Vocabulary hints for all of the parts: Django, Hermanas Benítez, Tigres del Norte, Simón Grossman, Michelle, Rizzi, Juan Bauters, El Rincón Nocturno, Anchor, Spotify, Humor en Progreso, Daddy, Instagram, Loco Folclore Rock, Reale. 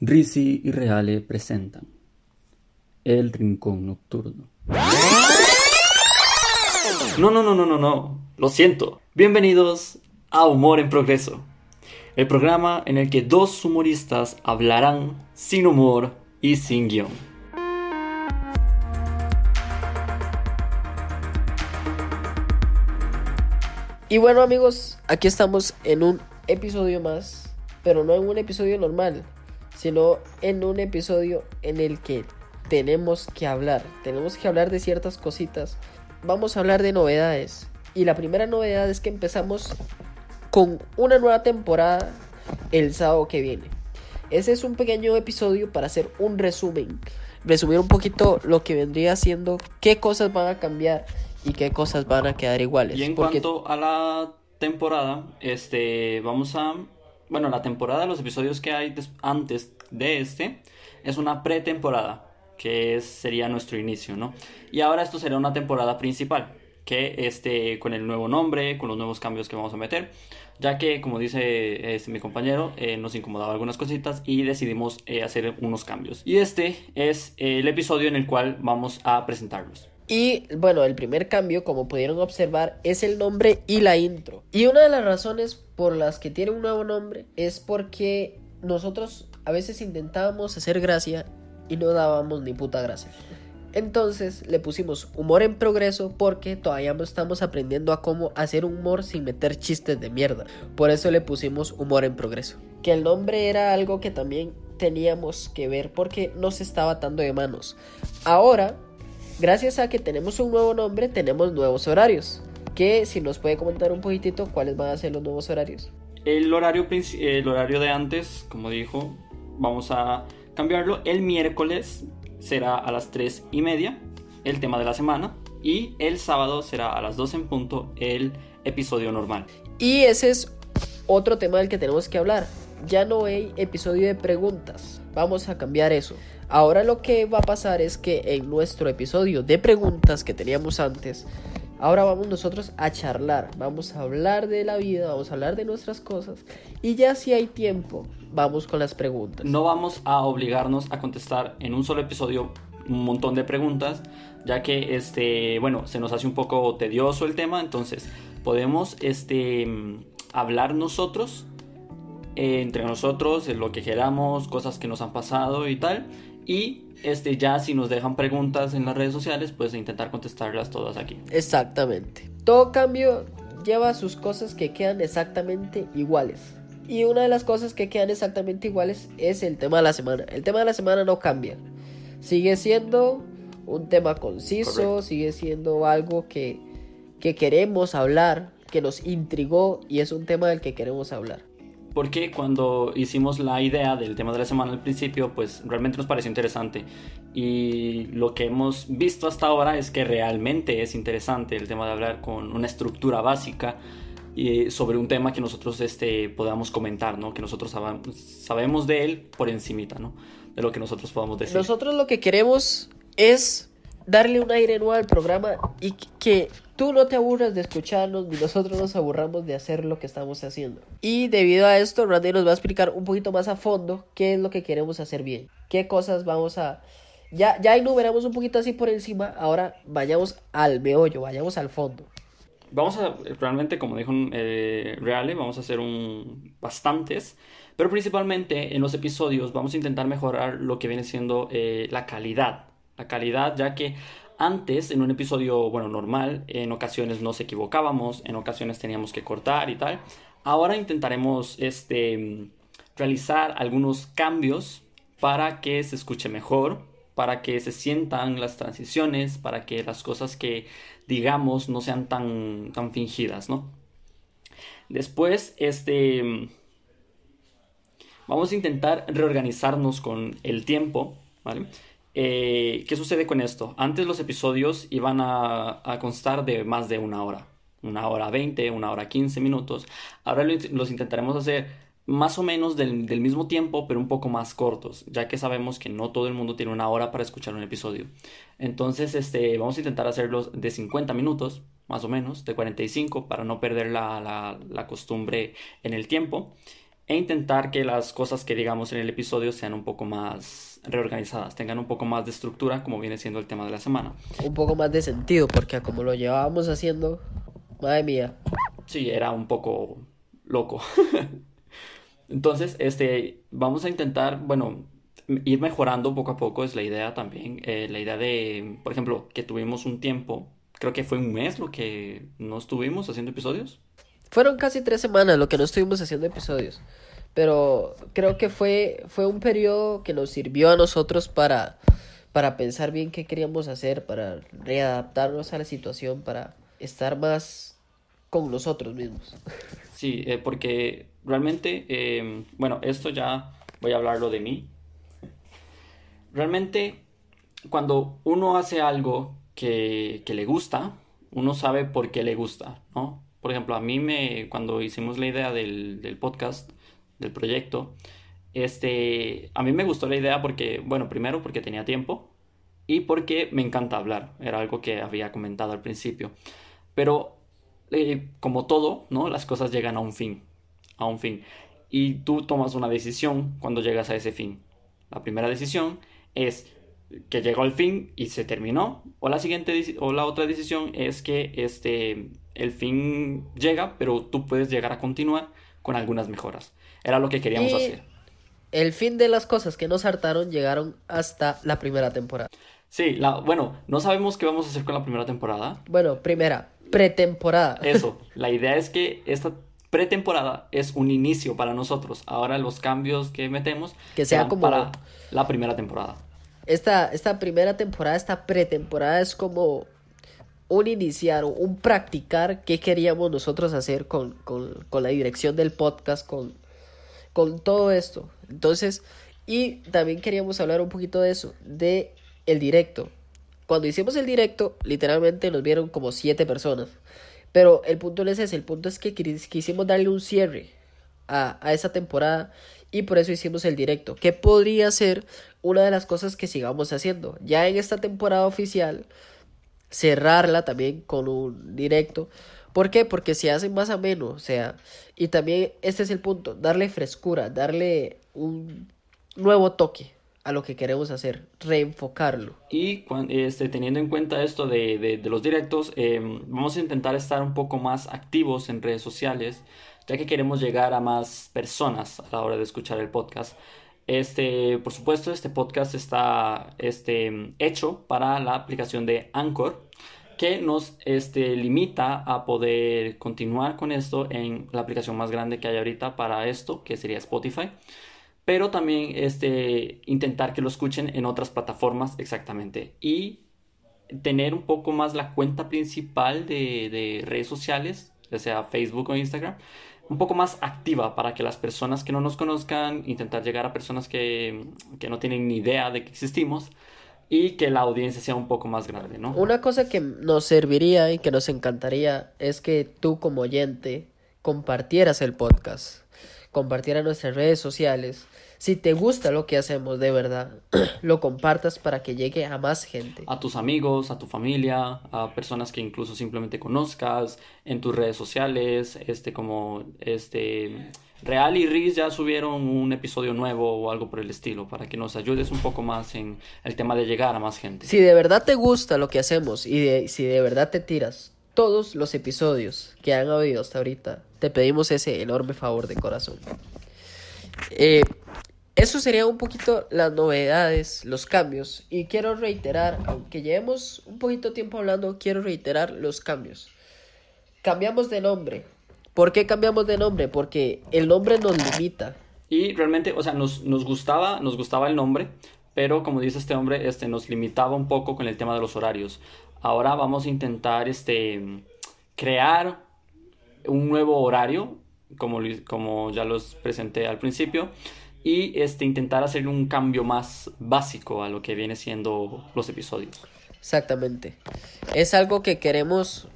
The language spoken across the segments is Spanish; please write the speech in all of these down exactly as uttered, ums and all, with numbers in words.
Rizzi y Reale presentan El Rincón Nocturno. No, no, no, no, no, no, lo siento. Bienvenidos a Humor en Progreso, el programa en el que dos humoristas hablarán sin humor y sin guión. Y bueno, amigos, aquí estamos en un episodio más, pero no en un episodio normal, sino en un episodio en el que tenemos que hablar, tenemos que hablar de ciertas cositas. Vamos a hablar de novedades, y la primera novedad es que empezamos con una nueva temporada el sábado que viene. Ese es un pequeño episodio para hacer un resumen, resumir un poquito lo que vendría siendo, qué cosas van a cambiar y qué cosas van a quedar iguales. Y en porque... cuanto a la temporada, este, vamos a... Bueno, la temporada, los episodios que hay des- antes de este, es una pretemporada, que es, sería nuestro inicio, ¿no? Y ahora esto será una temporada principal, que este, con el nuevo nombre, con los nuevos cambios que vamos a meter, ya que, como dice este, mi compañero, eh, nos incomodaba algunas cositas y decidimos eh, hacer unos cambios. Y este es eh, el episodio en el cual vamos a presentarlos. Y bueno, el primer cambio, como pudieron observar, es el nombre y la intro. Y una de las razones por las que tiene un nuevo nombre es porque nosotros a veces intentábamos hacer gracia y no dábamos ni puta gracia. Entonces le pusimos Humor en Progreso, porque todavía no estamos aprendiendo a cómo hacer humor sin meter chistes de mierda. Por eso le pusimos Humor en Progreso. Que el nombre era algo que también teníamos que ver, porque nos estaba atando de manos. Ahora, gracias a que tenemos un nuevo nombre, tenemos nuevos horarios. Que si nos puede comentar un poquitito cuáles van a ser los nuevos horarios. El horario, el horario de antes, como dijo, vamos a cambiarlo. El miércoles será a las tres y media el tema de la semana, y el sábado será a las doce en punto el episodio normal. Y ese es otro tema del que tenemos que hablar. Ya no hay episodio de preguntas, vamos a cambiar eso. Ahora lo que va a pasar es que en nuestro episodio de preguntas que teníamos antes, ahora vamos nosotros a charlar, vamos a hablar de la vida, vamos a hablar de nuestras cosas, y ya si hay tiempo, vamos con las preguntas. No vamos a obligarnos a contestar en un solo episodio un montón de preguntas, ya que este, bueno, se nos hace un poco tedioso el tema, entonces podemos este, hablar nosotros, entre nosotros, lo que queramos, cosas que nos han pasado y tal. Y este, ya si nos dejan preguntas en las redes sociales, pues intentar contestarlas todas aquí. Exactamente. Todo cambio lleva sus cosas que quedan exactamente iguales, y una de las cosas que quedan exactamente iguales es el tema de la semana. El tema de la semana no cambia, sigue siendo un tema conciso. Correcto. Sigue siendo algo que, que queremos hablar, que nos intrigó, y es un tema del que queremos hablar. Porque cuando hicimos la idea del tema de la semana al principio, pues realmente nos pareció interesante. Y lo que hemos visto hasta ahora es que realmente es interesante el tema de hablar con una estructura básica eh, sobre un tema que nosotros este, podamos comentar, ¿no? Que nosotros sab- sabemos de él por encimita, ¿no? De lo que nosotros podamos decir. Nosotros lo que queremos es darle un aire nuevo al programa y que tú no te aburras de escucharnos, ni nosotros nos aburramos de hacer lo que estamos haciendo. Y debido a esto, Randy nos va a explicar un poquito más a fondo qué es lo que queremos hacer bien, qué cosas vamos a... Ya, ya enumeramos un poquito así por encima, ahora vayamos al meollo, vayamos al fondo. Vamos a, realmente, como dijo eh, Reale, vamos a hacer un bastantes, pero principalmente en los episodios vamos a intentar mejorar lo que viene siendo eh, la calidad. La calidad, ya que antes en un episodio, bueno, normal, en ocasiones nos equivocábamos, en ocasiones teníamos que cortar y tal. Ahora intentaremos este, realizar algunos cambios para que se escuche mejor, para que se sientan las transiciones, para que las cosas que digamos no sean tan, tan fingidas, ¿no? Después, este, vamos a intentar reorganizarnos con el tiempo, ¿vale? Eh, ¿Qué sucede con esto? Antes los episodios iban a, a constar de más de una hora, una hora veinte, una hora quince minutos. Ahora los intentaremos hacer más o menos del, del mismo tiempo, pero un poco más cortos, ya que sabemos que no todo el mundo tiene una hora para escuchar un episodio. Entonces este, vamos a intentar hacerlos de cincuenta minutos, más o menos, de cuarenta y cinco, para no perder la, la, la costumbre en el tiempo. e intentar que las cosas que digamos en el episodio sean un poco más reorganizadas, tengan un poco más de estructura, como viene siendo el tema de la semana. Un poco más de sentido, porque como lo llevábamos haciendo, madre mía. Sí, era un poco loco. Entonces, este, vamos a intentar, bueno, ir mejorando poco a poco es la idea también. Eh, la idea de, por ejemplo, que tuvimos un tiempo, creo que fue un mes lo que no estuvimos haciendo episodios. Fueron casi tres semanas lo que no estuvimos haciendo episodios. Pero creo que fue, fue un periodo que nos sirvió a nosotros para, para pensar bien qué queríamos hacer, para readaptarnos a la situación, para estar más con nosotros mismos. Sí, eh, porque realmente, eh, bueno, esto ya voy a hablarlo de mí. Realmente, cuando uno hace algo que, que le gusta, uno sabe por qué le gusta, ¿no? Por ejemplo, a mí me, cuando hicimos la idea del, del podcast, del proyecto, este, a mí me gustó la idea porque, bueno, primero porque tenía tiempo y porque me encanta hablar. Era algo que había comentado al principio. Pero, eh, como todo, ¿no? Las cosas llegan a un fin, a un fin. Y tú tomas una decisión cuando llegas a ese fin. La primera decisión es que llegó al fin y se terminó, o la siguiente o la otra decisión es que este el fin llega, pero tú puedes llegar a continuar con algunas mejoras. Era lo que queríamos y hacer. El fin de las cosas que nos hartaron llegaron hasta la primera temporada. Sí, la, bueno, no sabemos qué vamos a hacer con la primera temporada. Bueno, primera, pretemporada. Eso, la idea es que esta pretemporada es un inicio para nosotros. Ahora los cambios que metemos que sea como para la primera temporada. Esta, esta primera temporada, esta pretemporada es como un iniciar, un practicar qué queríamos nosotros hacer con, con, con la dirección del podcast, con, con todo esto. Entonces, y también queríamos hablar un poquito de eso, de el directo. Cuando hicimos el directo, literalmente nos vieron como siete personas. Pero el punto no es ese, el punto es que quisimos darle un cierre a, a esa temporada. Y por eso hicimos el directo, que podría ser una de las cosas que sigamos haciendo. Ya en esta temporada oficial, cerrarla también con un directo. ¿Por qué? Porque se hace más ameno, o sea, y también este es el punto, darle frescura, darle un nuevo toque a lo que queremos hacer, reenfocarlo. Y este, teniendo en cuenta esto de, de, de los directos, eh, vamos a intentar estar un poco más activos en redes sociales, ya que queremos llegar a más personas a la hora de escuchar el podcast. Este, por supuesto, este podcast está este, hecho para la aplicación de Anchor, que nos este, limita a poder continuar con esto en la aplicación más grande que hay ahorita para esto, que sería Spotify. Pero también este, intentar que lo escuchen en otras plataformas exactamente. Y tener un poco más la cuenta principal de, de redes sociales, ya sea Facebook o Instagram, un poco más activa para que las personas que no nos conozcan, intentar llegar a personas que, que no tienen ni idea de que existimos y que la audiencia sea un poco más grande, ¿no? Una cosa que nos serviría y que nos encantaría es que tú como oyente compartieras el podcast, compartieras nuestras redes sociales. Si te gusta lo que hacemos de verdad, lo compartas para que llegue a más gente. A tus amigos, a tu familia, a personas que incluso simplemente conozcas, en tus redes sociales, este como este Reale y Riz ya subieron un episodio nuevo o algo por el estilo, para que nos ayudes un poco más en el tema de llegar a más gente. Si de verdad te gusta lo que hacemos y de, si de verdad te tiras todos los episodios que han habido hasta ahorita, te pedimos ese enorme favor de corazón. Eh... Eso sería un poquito las novedades, los cambios. Y quiero reiterar, aunque llevemos un poquito tiempo hablando, quiero reiterar los cambios. Cambiamos de nombre. ¿Por qué cambiamos de nombre? Porque el nombre nos limita. Y realmente, o sea, nos, nos gustaba, nos gustaba el nombre, pero como dice este hombre, este, nos limitaba un poco con el tema de los horarios. Ahora vamos a intentar este, crear un nuevo horario, como, como ya los presenté al principio. Y este, intentar hacer un cambio más básico a lo que viene siendo los episodios. Exactamente. Es algo que queremos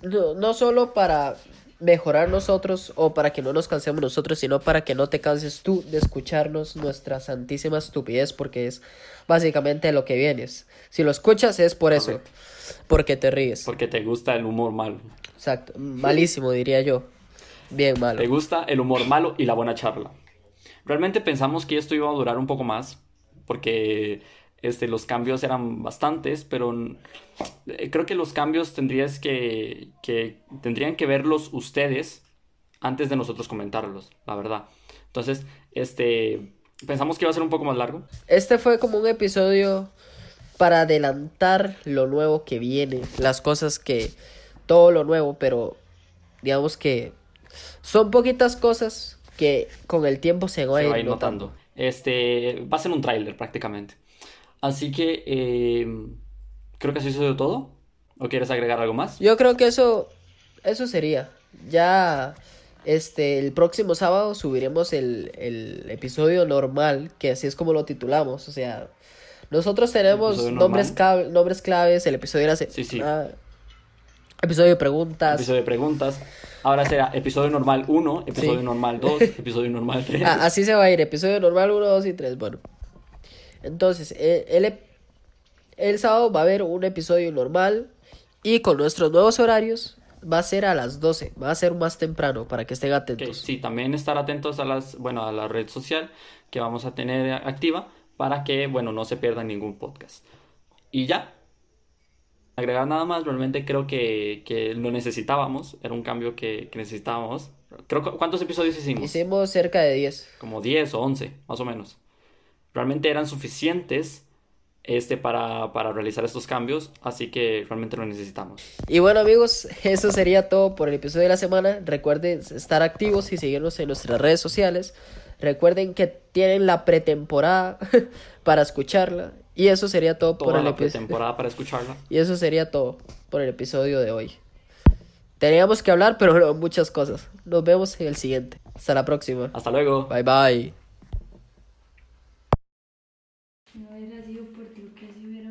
no, no solo para mejorar nosotros o para que no nos cansemos nosotros, sino para que no te canses tú de escucharnos nuestra santísima estupidez, porque es básicamente lo que vienes. Si lo escuchas es por eso, porque te ríes. Porque te gusta el humor malo. Exacto, malísimo diría yo. Bien malo. Te gusta el humor malo y la buena charla. Realmente pensamos que esto iba a durar un poco más, porque este, los cambios eran bastantes, pero creo que los cambios tendrías que, que, tendrían que verlos ustedes antes de nosotros comentarlos, la verdad. Entonces, este, pensamos que iba a ser un poco más largo. Este fue como un episodio para adelantar lo nuevo que viene, las cosas que... todo lo nuevo, pero digamos que son poquitas cosas que con el tiempo se va, se va a ir notando. notando. Este, va a ser un tráiler prácticamente. Así que eh, creo que eso es todo. ¿O quieres agregar algo más? Yo creo que eso eso sería. Ya este el próximo sábado subiremos el, el episodio normal, que así es como lo titulamos. O sea, nosotros tenemos nombres, cab- nombres claves, el episodio era... Se- sí, sí. Ah, Episodio de preguntas. Episodio de preguntas. Ahora será episodio normal uno, episodio sí. normal dos, episodio normal tres. Ah, así se va a ir, episodio normal uno, dos y tres. Bueno, entonces, el, el, el sábado va a haber un episodio normal y con nuestros nuevos horarios va a ser a las doce, va a ser más temprano para que estén atentos. Okay, sí, también estar atentos a las, bueno, a la red social que vamos a tener activa para que, bueno, no se pierdan ningún podcast. Y ya. Agregar nada más, realmente creo que, que lo necesitábamos, era un cambio que, que necesitábamos. Creo, ¿cuántos episodios hicimos? Hicimos cerca de diez. Como diez o once, más o menos. Realmente eran suficientes este, para, para realizar estos cambios, así que realmente lo necesitamos. Y bueno amigos, eso sería todo por el episodio de la semana. Recuerden estar activos y seguirnos en nuestras redes sociales. Recuerden que tienen la pretemporada para escucharla. Y eso sería todo Toda por el episodio. para escucharla. Y eso sería todo por el episodio de hoy. Teníamos que hablar, pero no, muchas cosas. Nos vemos en el siguiente. Hasta la próxima. Hasta luego. Bye bye. No hubiera sido por ti que si hubiera